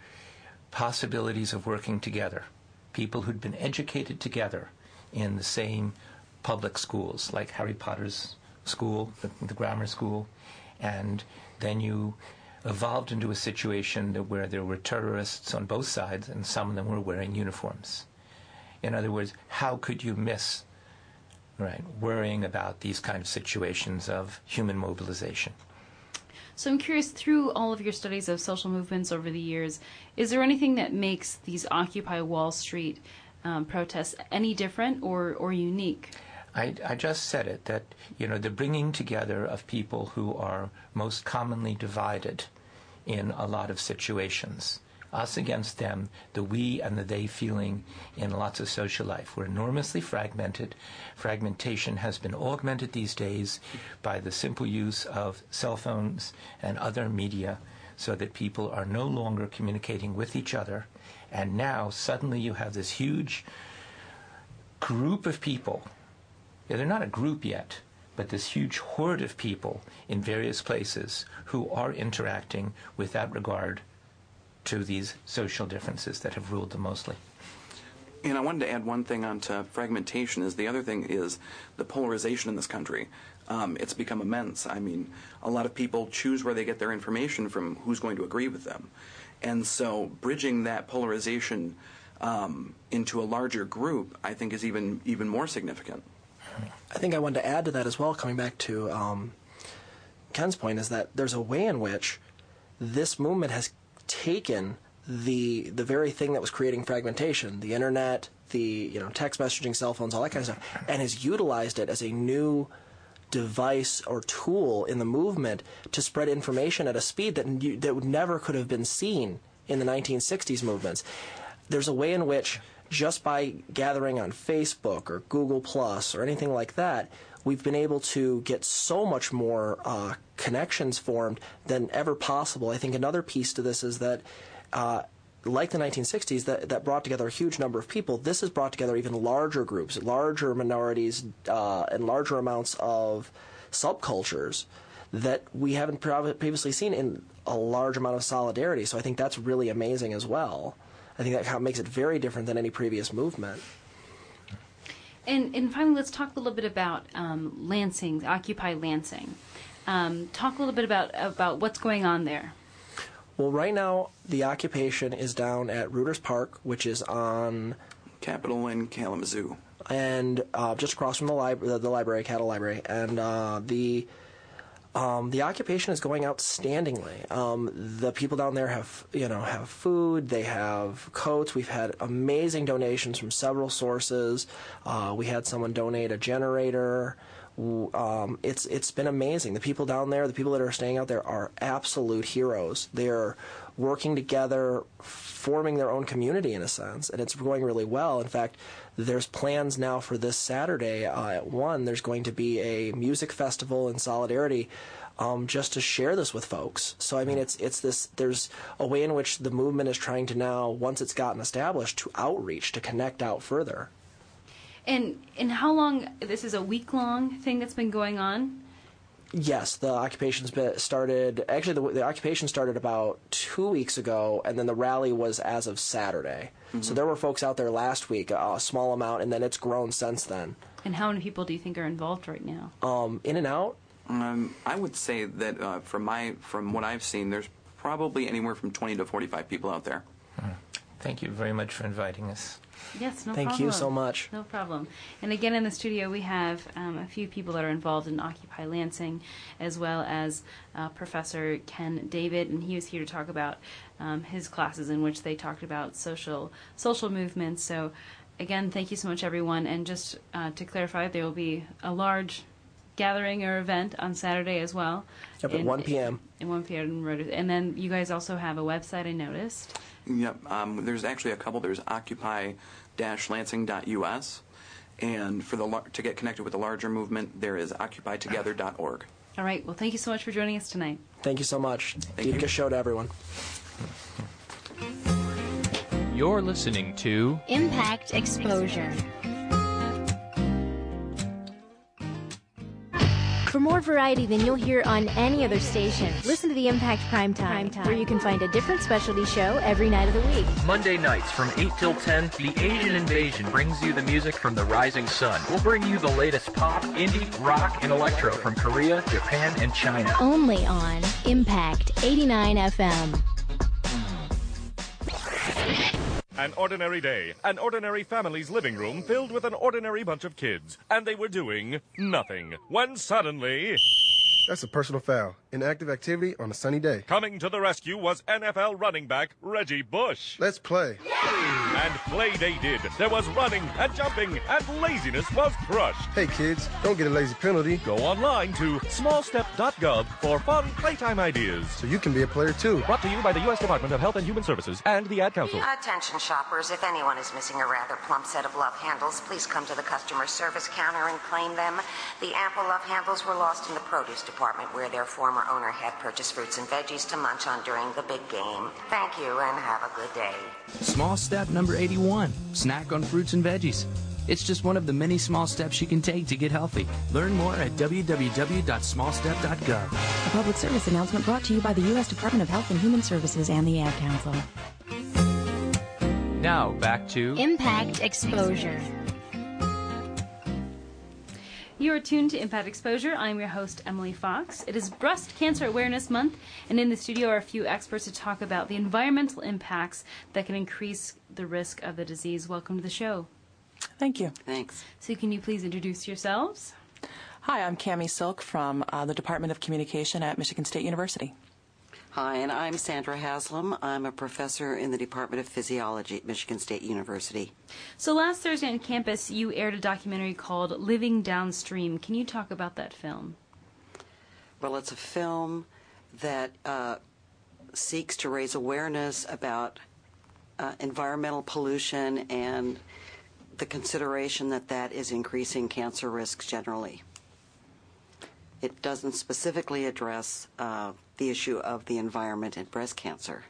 possibilities of working together. People who'd been educated together in the same public schools, like Harry Potter's school, the, the grammar school, and then you evolved into a situation that where there were terrorists on both sides, and some of them were wearing uniforms. In other words, how could you miss, right, worrying about these kind of situations of human mobilization? So I'm curious, through all of your studies of social movements over the years, is there anything that makes these Occupy Wall Street um, protests any different or, or unique? I, I just said it, that, you know, the bringing together of people who are most commonly divided in a lot of situations. Us against them, the we and the they feeling in lots of social life. We're enormously fragmented. Fragmentation has been augmented these days by the simple use of cell phones and other media, so that people are no longer communicating with each other. And now suddenly you have this huge group of people. Yeah, they're not a group yet, but this huge horde of people in various places who are interacting without regard to these social differences that have ruled them mostly. And I wanted to add one thing onto fragmentation. Is the other thing is the polarization in this country. Um, it's become immense. I mean, a lot of people choose where they get their information from, who's going to agree with them. And so bridging that polarization um, into a larger group, I think, is even even more significant. I think I wanted to add to that as well, coming back to um, Ken's point, is that there's a way in which this movement has taken the the very thing that was creating fragmentation, the internet, the you know text messaging, cell phones, all that kind of stuff, and has utilized it as a new device or tool in the movement to spread information at a speed that you, that never could have been seen in the nineteen sixties movements. There's a way in which, just by gathering on Facebook or Google Plus or anything like that, we've been able to get so much more uh, connections formed than ever possible. I think another piece to this is that, uh, like the nineteen sixties, that, that brought together a huge number of people, this has brought together even larger groups, larger minorities, uh, and larger amounts of subcultures that we haven't previously seen in a large amount of solidarity. So I think that's really amazing as well. I think that makes it very different than any previous movement. And and finally, let's talk a little bit about um, Lansing, Occupy Lansing. Um, talk a little bit about about what's going on there. Well, right now, the occupation is down at Ruder's Park, which is on Capitol and Kalamazoo. And uh, just across from the, li- the, the library, Cattle Library. And uh, the... Um, the occupation is going outstandingly. Um, the people down there have, you know, have food. They have coats. We've had amazing donations from several sources. Uh, we had someone donate a generator. Um, it's it's been amazing. The people down there, the people that are staying out there, are absolute heroes. They're working together, forming their own community in a sense, and it's going really well. In fact, there's plans now for this Saturday uh, at one. There's going to be a music festival in solidarity, um, just to share this with folks. So I mean, it's it's this. There's a way in which the movement is trying to now, once it's gotten established, to outreach, to connect out further. And and how long? This is a week long thing that's been going on. Yes, the occupation's been started. Actually, the, the occupation started about two weeks ago, and then the rally was as of Saturday. Mm-hmm. So there were folks out there last week, uh, a small amount, and then it's grown since then. And how many people do you think are involved right now? Um, in and out. Um, I would say that uh, from my from what I've seen, there's probably anywhere from twenty to forty-five people out there. Hmm. Thank you very much for inviting us. Yes, no problem. Thank you so much. No problem. And again, in the studio, we have um, a few people that are involved in Occupy Lansing, as well as uh, Professor Ken David, and he was here to talk about um, his classes in which they talked about social social movements. So, again, thank you so much, everyone. And just uh, to clarify, there will be a large gathering or event on Saturday as well. Yep, in, at one p.m. At one p.m. And then you guys also have a website, I noticed. Yep. Um, there's actually a couple. There's occupy dash lansing dot u s, and for the to get connected with the larger movement, there is occupy together dot org. All right. Well, thank you so much for joining us tonight. Thank you so much. Thank you. Good show to everyone. You're listening to Impact Exposure. For more variety than you'll hear on any other station, listen to the Impact Primetime, Primetime, where you can find a different specialty show every night of the week. Monday nights from eight till ten, The Asian Invasion brings you the music from the rising sun. We'll bring you the latest pop, indie, rock, and electro from Korea, Japan, and China. Only on Impact eighty-nine F M. An ordinary day, an ordinary family's living room filled with an ordinary bunch of kids, and they were doing nothing, when suddenly... That's a personal foul. Inactive activity on a sunny day. Coming to the rescue was N F L running back Reggie Bush. Let's play. Yeah! And play they did. There was running and jumping, and laziness was crushed. Hey, kids, don't get a lazy penalty. Go online to small step dot gov for fun playtime ideas. So you can be a player, too. Brought to you by the U S Department of Health and Human Services and the Ad Council. Attention, shoppers. If anyone is missing a rather plump set of love handles, please come to the customer service counter and claim them. The ample love handles were lost in the produce department. Department where their former owner had purchased fruits and veggies to munch on during the big game. Thank you and have a good day. Small step number eighty-one. Snack on fruits and veggies. It's just one of the many small steps you can take to get healthy. Learn more at w w w dot small step dot gov. A public service announcement brought to you by the U S Department of Health and Human Services and the Ad Council. Now back to Impact Exposure. You are tuned to Impact Exposure. I'm your host, Emily Fox. It is Breast Cancer Awareness Month, and in the studio are a few experts to talk about the environmental impacts that can increase the risk of the disease. Welcome to the show. Thank you. Thanks. So can you please introduce yourselves? Hi, I'm Cammy Silk from uh, the Department of Communication at Michigan State University. Hi, and I'm Sandra Haslam. I'm a professor in the Department of Physiology at Michigan State University. So last Thursday on campus, you aired a documentary called Living Downstream. Can you talk about that film? Well, it's a film that uh, seeks to raise awareness about uh, environmental pollution and the consideration that that is increasing cancer risks generally. It doesn't specifically address uh, the issue of the environment and breast cancer.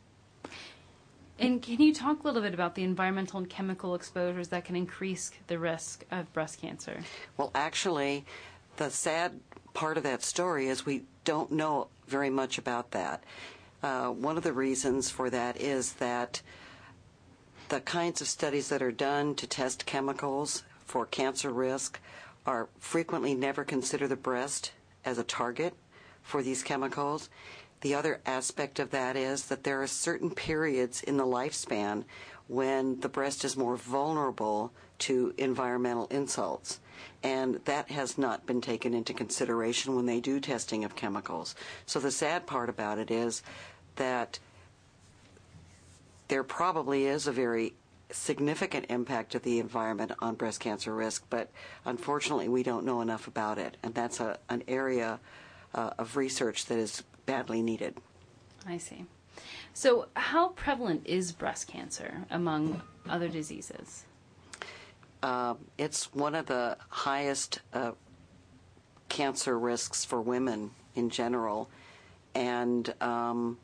And can you talk a little bit about the environmental and chemical exposures that can increase the risk of breast cancer? Well, actually, the sad part of that story is we don't know very much about that. Uh, one of the reasons for that is that the kinds of studies that are done to test chemicals for cancer risk are frequently never consider the breast as a target for these chemicals. The other aspect of that is that there are certain periods in the lifespan when the breast is more vulnerable to environmental insults, and that has not been taken into consideration when they do testing of chemicals. So the sad part about it is that there probably is a very significant impact of the environment on breast cancer risk, but unfortunately we don't know enough about it, and that's a, an area Uh, of research that is badly needed. I see. So how prevalent is breast cancer among other diseases? Uh, it's one of the highest uh, cancer risks for women in general, and um,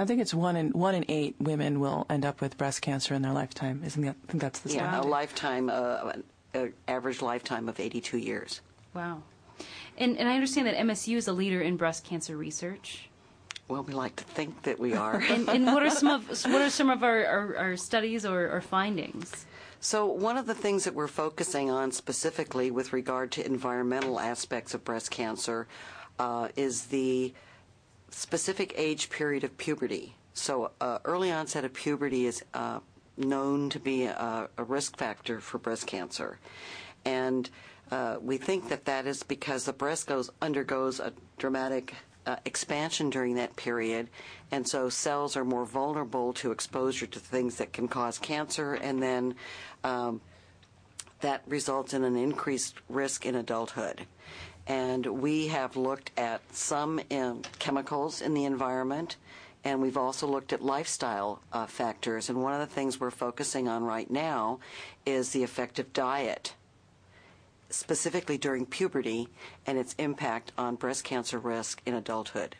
I think it's one in one in eight women will end up with breast cancer in their lifetime. Isn't that? I think that's the standard. Yeah, a lifetime, uh, an average lifetime of eighty-two years. Wow. And, and I understand that M S U is a leader in breast cancer research. Well, we like to think that we are. and, and what are some of what are some of our, our, our studies or, or findings? So one of the things that we're focusing on specifically with regard to environmental aspects of breast cancer uh, is the specific age period of puberty. So uh, early onset of puberty is uh, known to be a, a risk factor for breast cancer, and Uh, we think that that is because the breast goes undergoes a dramatic uh, expansion during that period, and so cells are more vulnerable to exposure to things that can cause cancer, and then um, that results in an increased risk in adulthood. And we have looked at some um, chemicals in the environment, and we've also looked at lifestyle uh, factors. And one of the things we're focusing on right now is the effect of diet, specifically during puberty, and its impact on breast cancer risk in adulthood.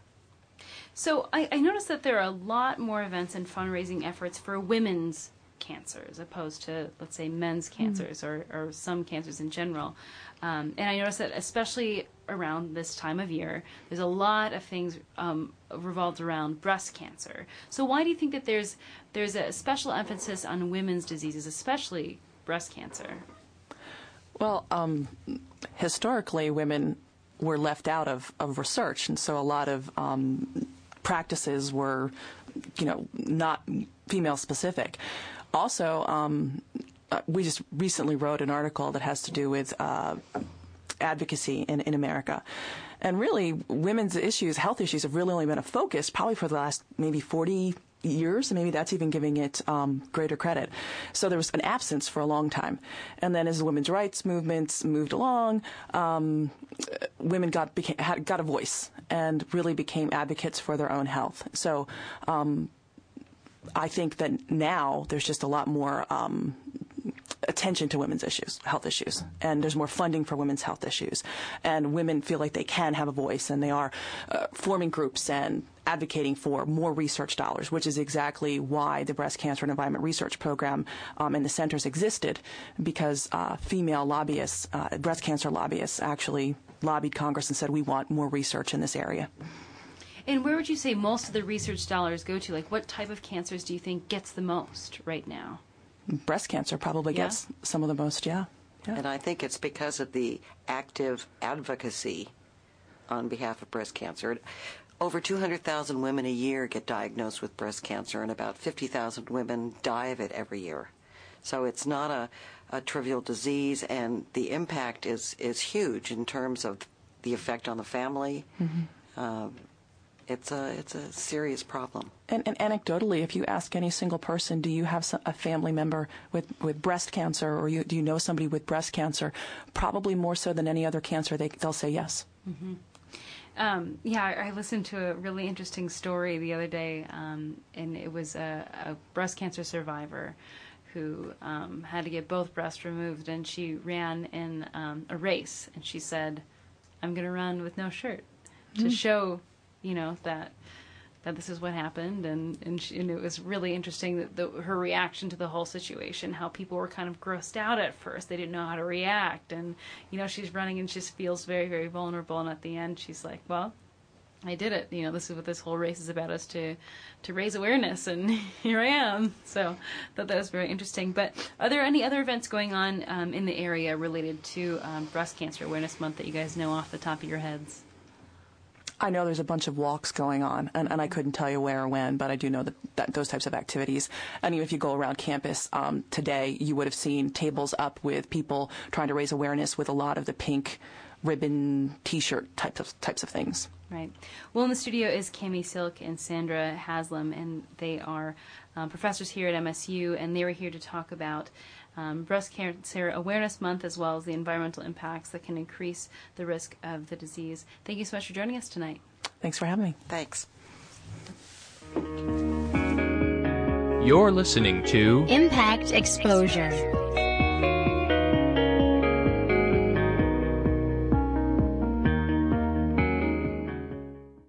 So I, I noticed that there are a lot more events and fundraising efforts for women's cancer as opposed to, let's say, men's cancers mm. or, or some cancers in general. Um, and I noticed that especially around this time of year, there's a lot of things um, revolved around breast cancer. So why do you think that there's there's a special emphasis on women's diseases, especially breast cancer? Well, um, historically, women were left out of, of research, and so a lot of um, practices were, you know, not female-specific. Also, um, we just recently wrote an article that has to do with uh, advocacy in, in America. And really, women's issues, health issues, have really only been a focus probably for the last maybe forty years, and maybe that's even giving it um, greater credit. So there was an absence for a long time. And then as the women's rights movements moved along, um, women got became, had, got a voice and really became advocates for their own health. So um, I think that now there's just a lot more um, attention to women's issues, health issues, and there's more funding for women's health issues. And women feel like they can have a voice, and they are uh, forming groups and advocating for more research dollars, which is exactly why the Breast Cancer and Environment Research Program um, and the centers existed, because uh, female lobbyists, uh, breast cancer lobbyists, actually lobbied Congress and said, we want more research in this area. And where would you say most of the research dollars go to? Like, what type of cancers do you think gets the most right now? Breast cancer probably yeah. gets some of the most, yeah. yeah. And I think it's because of the active advocacy on behalf of breast cancer. Over two hundred thousand women a year get diagnosed with breast cancer, and about fifty thousand women die of it every year. So it's not a, a trivial disease, and the impact is, is huge in terms of the effect on the family. Mm-hmm. Um, It's a it's a serious problem. And, and anecdotally, if you ask any single person, do you have some, a family member with, with breast cancer, or you, do you know somebody with breast cancer? Probably more so than any other cancer, they they'll say yes. Mm-hmm. Um, yeah, I, I listened to a really interesting story the other day, um, and it was a, a breast cancer survivor who um, had to get both breasts removed, and she ran in um, a race, and she said, "I'm going to run with no shirt to mm. show." You know, that that this is what happened, and and, she, and it was really interesting that the, her reaction to the whole situation, how people were kind of grossed out at first. They didn't know how to react, and, you know, she's running and she just feels very, very vulnerable, and at the end she's like, well, I did it. You know, this is what this whole race is about, is to, to raise awareness, and here I am. So I thought that was very interesting. But are there any other events going on um, in the area related to um, Breast Cancer Awareness Month that you guys know off the top of your heads? I know there's a bunch of walks going on, and, and I couldn't tell you where or when, but I do know that, that those types of activities. And even if you go around campus um, today, you would have seen tables up with people trying to raise awareness with a lot of the pink ribbon T-shirt types of types of things. Right. Well, in the studio is Cammy Silk and Sandra Haslam, and they are um, professors here at M S U, and they were here to talk about Um, Breast Cancer Awareness Month, as well as the environmental impacts that can increase the risk of the disease. Thank you so much for joining us tonight. Thanks for having me. Thanks. You're listening to Impact Exposure.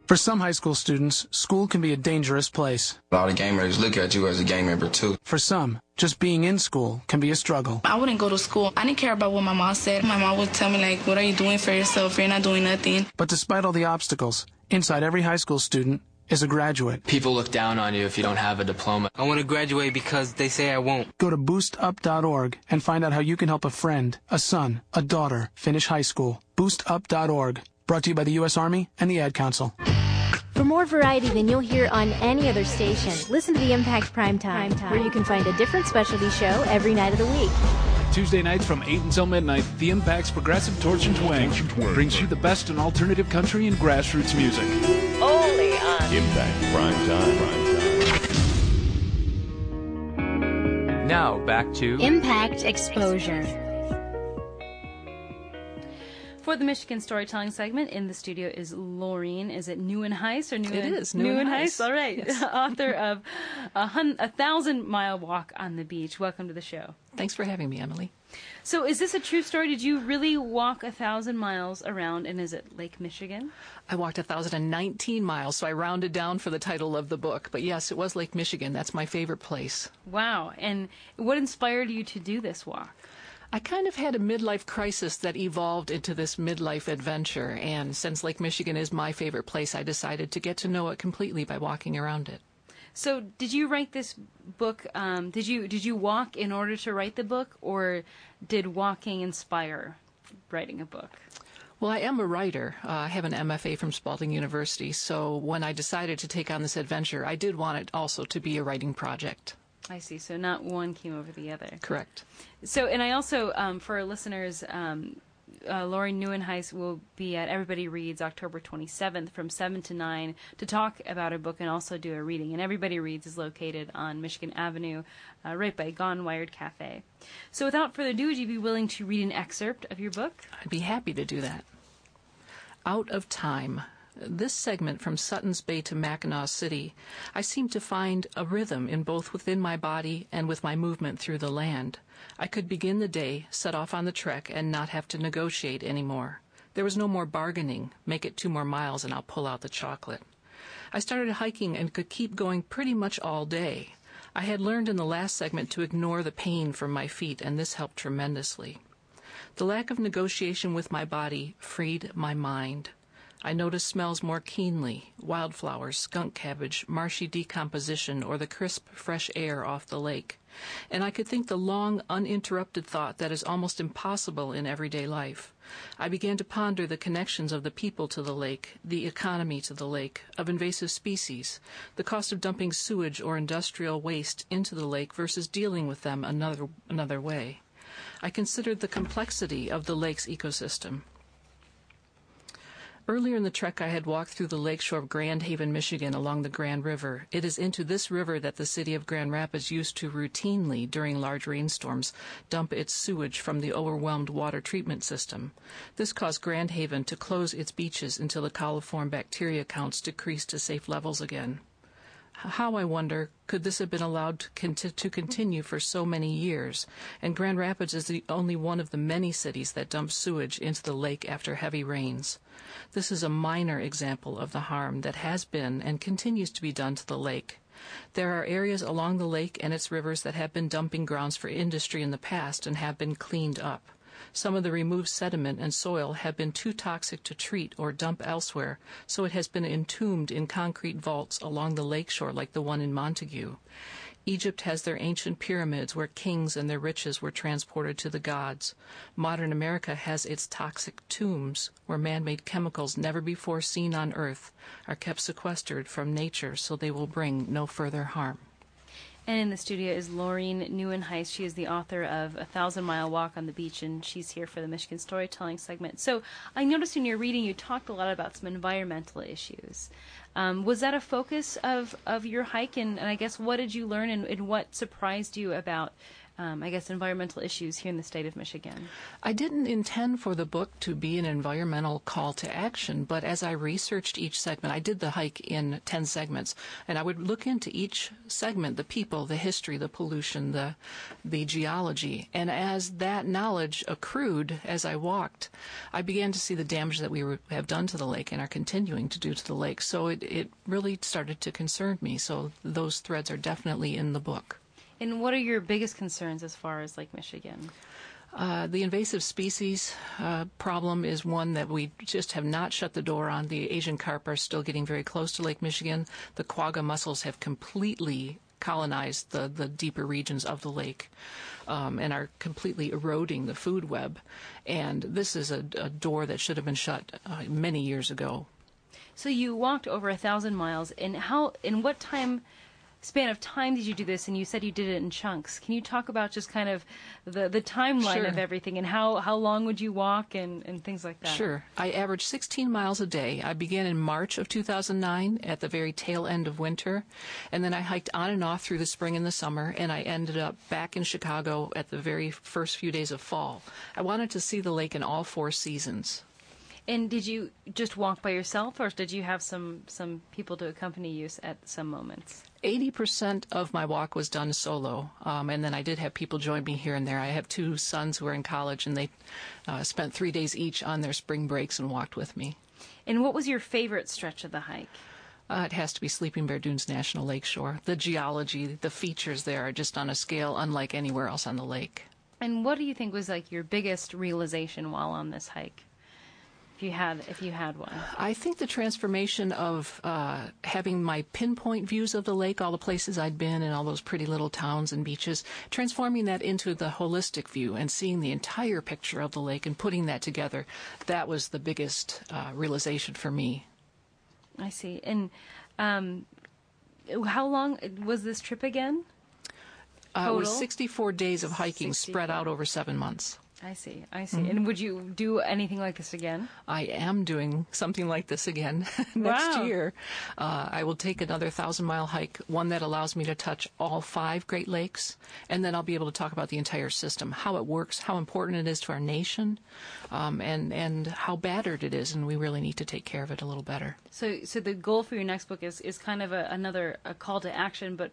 For some high school students, school can be a dangerous place. A lot of gang members look at you as a gang member, too. For some, just being in school can be a struggle. I wouldn't go to school. I didn't care about what my mom said. My mom would tell me, like, what are you doing for yourself? You're not doing nothing. But despite all the obstacles, inside every high school student is a graduate. People look down on you if you don't have a diploma. I want to graduate because they say I won't. Go to boost up dot org and find out how you can help a friend, a son, a daughter finish high school. boost up dot org. Brought to you by the U S Army and the Ad Council. For more variety than you'll hear on any other station, listen to the Impact Primetime, Primetime, where you can find a different specialty show every night of the week. Tuesday nights from eight until midnight, the Impact's Progressive Torch and Twang brings you the best in alternative country and grassroots music. Only on Impact Primetime. Primetime. Now back to Impact Exposure. For the Michigan Storytelling segment, in the studio is Laureen. Is it Neuenheis or Neuenheis? It is Neuenheis. Neuenheis. All right. Yes. Author of a, hun- a Thousand Mile Walk on the Beach. Welcome to the show. Thanks for having me, Emily. So is this a true story? Did you really walk a thousand miles around, and is it Lake Michigan? I walked one thousand nineteen miles, so I rounded down for the title of the book. But yes, it was Lake Michigan. That's my favorite place. Wow. And what inspired you to do this walk? I kind of had a midlife crisis that evolved into this midlife adventure, and since Lake Michigan is my favorite place, I decided to get to know it completely by walking around it. So did you write this book, um, did you did you walk in order to write the book, or did walking inspire writing a book? Well, I am a writer. Uh, I have an M F A from Spalding University, so when I decided to take on this adventure, I did want it also to be a writing project. I see. So not one came over the other. Correct. So, and I also, um, for our listeners, um, uh, Laureen Neuenheis will be at Everybody Reads October twenty-seventh from seven to nine to talk about her book and also do a reading. And Everybody Reads is located on Michigan Avenue, uh, right by Gone Wired Cafe. So without further ado, would you be willing to read an excerpt of your book? I'd be happy to do that. Out of Time. This segment from Sutton's Bay to Mackinac City, I seemed to find a rhythm in both within my body and with my movement through the land. I could begin the day, set off on the trek, and not have to negotiate any more. There was no more bargaining. Make it two more miles and I'll pull out the chocolate. I started hiking and could keep going pretty much all day. I had learned in the last segment to ignore the pain from my feet, and this helped tremendously. The lack of negotiation with my body freed my mind. I noticed smells more keenly, wildflowers, skunk cabbage, marshy decomposition, or the crisp, fresh air off the lake. And I could think the long, uninterrupted thought that is almost impossible in everyday life. I began to ponder the connections of the people to the lake, the economy to the lake, of invasive species, the cost of dumping sewage or industrial waste into the lake versus dealing with them another, another way. I considered the complexity of the lake's ecosystem. Earlier in the trek, I had walked through the lakeshore of Grand Haven, Michigan, along the Grand River. It is into this river that the city of Grand Rapids used to routinely, during large rainstorms, dump its sewage from the overwhelmed water treatment system. This caused Grand Haven to close its beaches until the coliform bacteria counts decreased to safe levels again. How, I wonder, could this have been allowed to, cont- to continue for so many years? And Grand Rapids is the only one of the many cities that dumps sewage into the lake after heavy rains. This is a minor example of the harm that has been and continues to be done to the lake. There are areas along the lake and its rivers that have been dumping grounds for industry in the past and have been cleaned up. Some of the removed sediment and soil have been too toxic to treat or dump elsewhere, so it has been entombed in concrete vaults along the lakeshore like the one in Montague. Egypt has their ancient pyramids where kings and their riches were transported to the gods. Modern America has its toxic tombs where man-made chemicals never before seen on Earth are kept sequestered from nature so they will bring no further harm. And in the studio is Laureen Neuenheis. She is the author of A Thousand Mile Walk on the Beach, and she's here for the Michigan Storytelling segment. So I noticed in your reading you talked a lot about some environmental issues. Um, was that a focus of, of your hike? And, and I guess what did you learn and, and what surprised you about Um, I guess, environmental issues here in the state of Michigan? I didn't intend for the book to be an environmental call to action, but as I researched each segment, I did the hike in ten segments, and I would look into each segment, the people, the history, the pollution, the the geology. And as that knowledge accrued as I walked, I began to see the damage that we were, have done to the lake and are continuing to do to the lake. So it, it really started to concern me. So those threads are definitely in the book. And what are your biggest concerns as far as Lake Michigan? Uh, the invasive species uh, problem is one that we just have not shut the door on. The Asian carp are still getting very close to Lake Michigan. The quagga mussels have completely colonized the, the deeper regions of the lake um, and are completely eroding the food web. And this is a, a door that should have been shut uh, many years ago. So you walked over a thousand miles. And how? In what time... span of time did you do this? And you said you did it in chunks. Can you talk about just kind of the, the timeline sure. of everything and how, how long would you walk and, and things like that? Sure. I averaged sixteen miles a day. I began in March of two thousand nine at the very tail end of winter, and then I hiked on and off through the spring and the summer, and I ended up back in Chicago at the very first few days of fall. I wanted to see the lake in all four seasons. And did you just walk by yourself, or did you have some, some people to accompany you at some moments? eighty percent of my walk was done solo, um, and then I did have people join me here and there. I have two sons who are in college, and they uh, spent three days each on their spring breaks and walked with me. And what was your favorite stretch of the hike? Uh, it has to be Sleeping Bear Dunes National Lakeshore. The geology, the features there are just on a scale unlike anywhere else on the lake. And what do you think was like your biggest realization while on this hike? If you had, if you had one, I think the transformation of uh, having my pinpoint views of the lake, all the places I'd been, and all those pretty little towns and beaches, transforming that into the holistic view and seeing the entire picture of the lake and putting that together, that was the biggest uh, realization for me. I see. And um, how long was this trip again? Uh, it was sixty-four days of hiking sixty-four spread out over seven months. I see, I see. Mm-hmm. And would you do anything like this again? I am doing something like this again next wow. year. Uh, I will take another thousand-mile hike, one that allows me to touch all five Great Lakes, and then I'll be able to talk about the entire system, how it works, how important it is to our nation, um, and, and how battered it is, and we really need to take care of it a little better. So so the goal for your next book is, is kind of a, another a call to action, but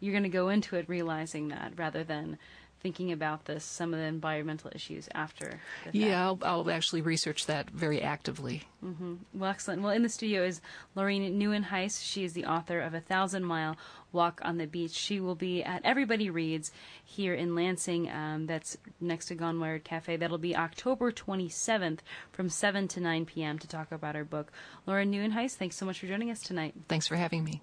you're going to go into it realizing that rather than thinking about this, some of the environmental issues after. Yeah, I'll, I'll actually research that very actively. Mm-hmm. Well, excellent. Well, in the studio is Laureen Neuenheis. She is the author of A Thousand Mile Walk on the Beach. She will be at Everybody Reads here in Lansing. Um, that's next to Gone Wired Cafe. That'll be October twenty-seventh from seven to nine p.m. to talk about her book. Laureen Neuenheis, thanks so much for joining us tonight. Thanks for having me.